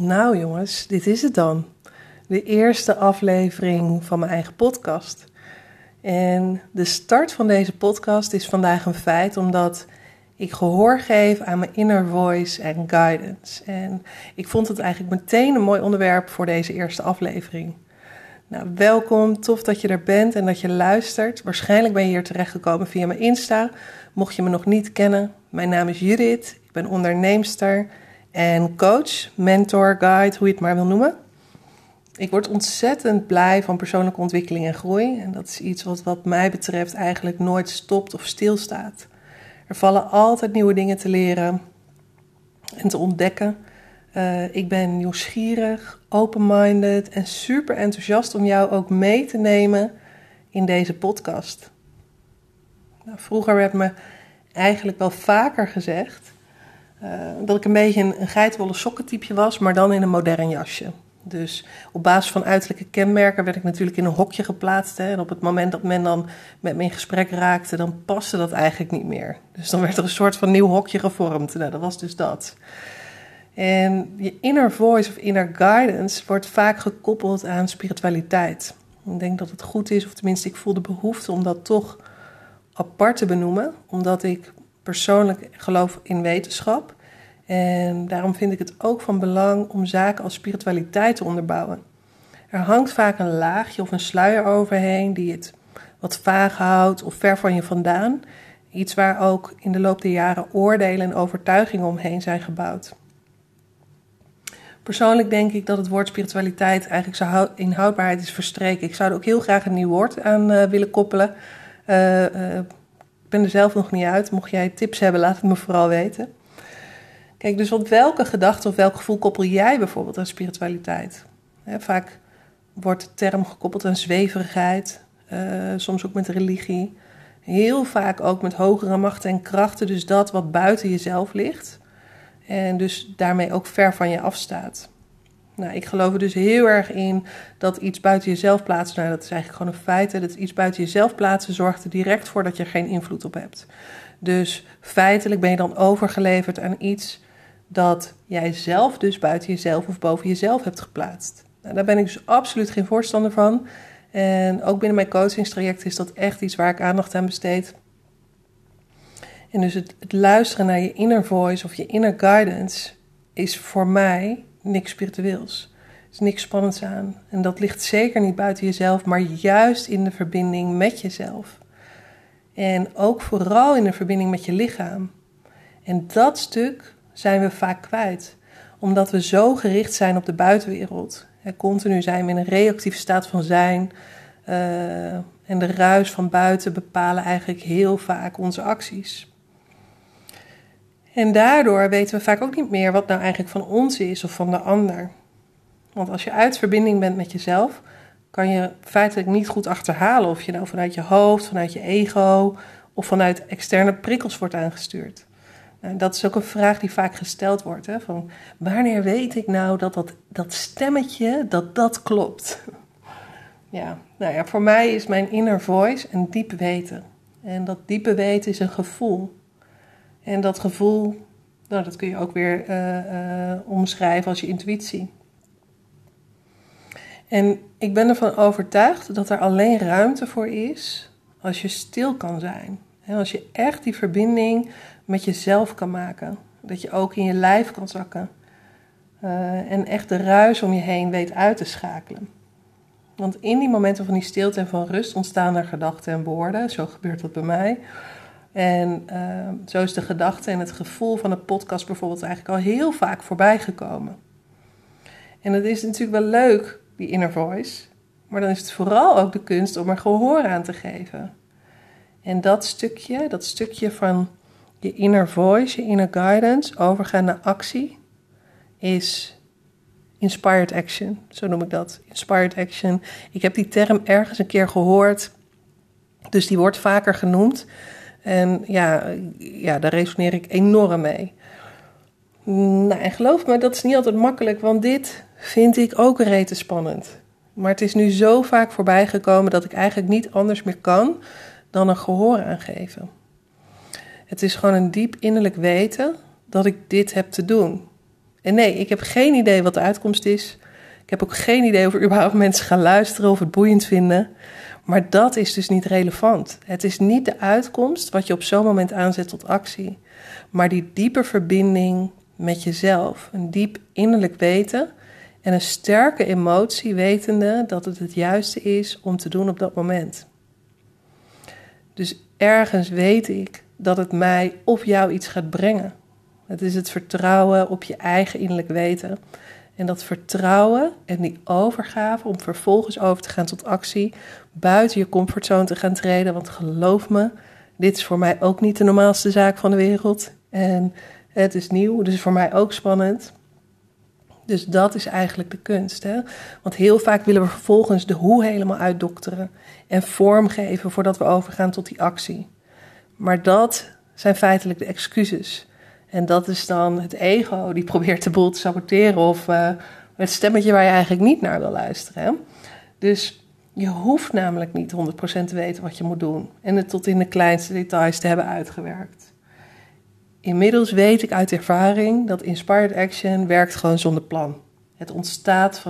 Nou jongens, dit is het dan. De eerste aflevering van mijn eigen podcast. En de start van deze podcast is vandaag een feit, omdat ik gehoor geef aan mijn inner voice en guidance. En ik vond het eigenlijk meteen een mooi onderwerp voor deze eerste aflevering. Nou, welkom, tof dat je er bent en dat je luistert. Waarschijnlijk ben je hier terechtgekomen via mijn Insta. Mocht je me nog niet kennen, mijn naam is Judith. Ik ben onderneemster en coach, mentor, guide, hoe je het maar wil noemen. Ik word ontzettend blij van persoonlijke ontwikkeling en groei. En dat is iets wat mij betreft eigenlijk nooit stopt of stilstaat. Er vallen altijd nieuwe dingen te leren en te ontdekken. Ik ben nieuwsgierig, open-minded en super enthousiast om jou ook mee te nemen in deze podcast. Nou, vroeger werd me eigenlijk wel vaker gezegd dat ik een beetje een geitenwolle sokkentypje was, maar dan in een modern jasje. Dus op basis van uiterlijke kenmerken werd ik natuurlijk in een hokje geplaatst. Hè? En op het moment dat men dan met me in gesprek raakte, dan paste dat eigenlijk niet meer. Dus dan werd er een soort van nieuw hokje gevormd. Nou, dat was dus dat. En je inner voice of inner guidance wordt vaak gekoppeld aan spiritualiteit. Ik denk dat het goed is, of tenminste ik voel de behoefte om dat toch apart te benoemen. Omdat ik persoonlijk geloof in wetenschap. En daarom vind ik het ook van belang om zaken als spiritualiteit te onderbouwen. Er hangt vaak een laagje of een sluier overheen die het wat vaag houdt of ver van je vandaan. Iets waar ook in de loop der jaren oordelen en overtuigingen omheen zijn gebouwd. Persoonlijk denk ik dat het woord spiritualiteit eigenlijk zo in houdbaarheid is verstreken. Ik zou er ook heel graag een nieuw woord aan willen koppelen. Ik ben er zelf nog niet uit. Mocht jij tips hebben, laat het me vooral weten. Kijk, dus op welke gedachte of welk gevoel koppel jij bijvoorbeeld aan spiritualiteit? He, vaak wordt de term gekoppeld aan zweverigheid, soms ook met religie. Heel vaak ook met hogere machten en krachten, dus dat wat buiten jezelf ligt. En dus daarmee ook ver van je afstaat. Nou, ik geloof er dus heel erg in dat iets buiten jezelf plaatsen, nou dat is eigenlijk gewoon een feit, hè, dat iets buiten jezelf plaatsen zorgt er direct voor dat je er geen invloed op hebt. Dus feitelijk ben je dan overgeleverd aan iets dat jij zelf dus buiten jezelf of boven jezelf hebt geplaatst. Nou, daar ben ik dus absoluut geen voorstander van. En ook binnen mijn coachingstraject is dat echt iets waar ik aandacht aan besteed. En dus het luisteren naar je inner voice of je inner guidance is voor mij niks spiritueels. Er is niks spannends aan. En dat ligt zeker niet buiten jezelf, maar juist in de verbinding met jezelf. En ook vooral in de verbinding met je lichaam. En dat stuk zijn we vaak kwijt. Omdat we zo gericht zijn op de buitenwereld. Continu zijn we in een reactieve staat van zijn. En de ruis van buiten bepalen eigenlijk heel vaak onze acties. En daardoor weten we vaak ook niet meer wat nou eigenlijk van ons is of van de ander. Want als je uit verbinding bent met jezelf, kan je feitelijk niet goed achterhalen of je nou vanuit je hoofd, vanuit je ego of vanuit externe prikkels wordt aangestuurd. Nou, dat is ook een vraag die vaak gesteld wordt. Hè? Van, wanneer weet ik nou dat stemmetje, dat klopt? Ja, nou ja, voor mij is mijn inner voice een diep weten. En dat diepe weten is een gevoel. En dat gevoel, nou, dat kun je ook weer omschrijven als je intuïtie. En ik ben ervan overtuigd dat er alleen ruimte voor is als je stil kan zijn. En als je echt die verbinding met jezelf kan maken. Dat je ook in je lijf kan zakken. En echt de ruis om je heen weet uit te schakelen. Want in die momenten van die stilte en van rust ontstaan er gedachten en woorden. Zo gebeurt dat bij mij. En zo is de gedachte en het gevoel van de podcast bijvoorbeeld eigenlijk al heel vaak voorbij gekomen. En dat is natuurlijk wel leuk, die inner voice. Maar dan is het vooral ook de kunst om er gehoor aan te geven. En dat stukje van je inner voice, je inner guidance, overgaan naar actie, is inspired action. Zo noem ik dat, inspired action. Ik heb die term ergens een keer gehoord. Dus die wordt vaker genoemd. En ja, daar resoneer ik enorm mee. Nou, en geloof me, dat is niet altijd makkelijk, want dit vind ik ook rete spannend. Maar het is nu zo vaak voorbij gekomen dat ik eigenlijk niet anders meer kan dan een gehoor aan geven. Het is gewoon een diep innerlijk weten dat ik dit heb te doen. En nee, ik heb geen idee wat de uitkomst is. Ik heb ook geen idee of er überhaupt mensen gaan luisteren of het boeiend vinden. Maar dat is dus niet relevant. Het is niet de uitkomst wat je op zo'n moment aanzet tot actie. Maar die diepe verbinding met jezelf. Een diep innerlijk weten en een sterke emotie wetende dat het het juiste is om te doen op dat moment. Dus ergens weet ik dat het mij of jou iets gaat brengen. Het is het vertrouwen op je eigen innerlijk weten. En dat vertrouwen en die overgave om vervolgens over te gaan tot actie, buiten je comfortzone te gaan treden. Want geloof me, dit is voor mij ook niet de normaalste zaak van de wereld. En het is nieuw, dus voor mij ook spannend. Dus dat is eigenlijk de kunst. Hè? Want heel vaak willen we vervolgens de hoe helemaal uitdokteren en vormgeven voordat we overgaan tot die actie. Maar dat zijn feitelijk de excuses. En dat is dan het ego die probeert de boel te saboteren of het stemmetje waar je eigenlijk niet naar wil luisteren. Hè? Dus je hoeft namelijk niet 100% te weten wat je moet doen en het tot in de kleinste details te hebben uitgewerkt. Inmiddels weet ik uit ervaring dat Inspired Action werkt gewoon zonder plan. Het ontstaat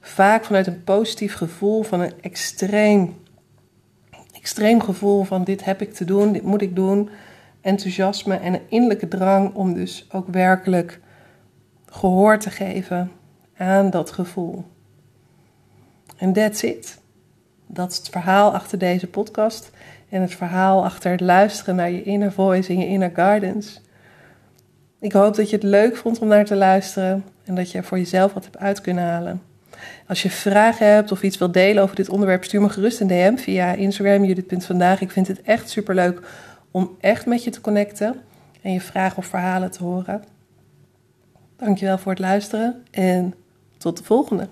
vaak vanuit een positief gevoel, van een extreem gevoel van dit heb ik te doen, dit moet ik doen. Enthousiasme en een innerlijke drang om dus ook werkelijk gehoor te geven aan dat gevoel. En that's it. Dat is het verhaal achter deze podcast en het verhaal achter het luisteren naar je inner voice en je inner guidance. Ik hoop dat je het leuk vond om naar te luisteren en dat je er voor jezelf wat hebt uit kunnen halen. Als je vragen hebt of iets wilt delen over dit onderwerp, stuur me gerust een DM via Instagram judith.vandaag. Ik vind het echt superleuk om echt met je te connecten en je vragen of verhalen te horen. Dankjewel voor het luisteren en tot de volgende.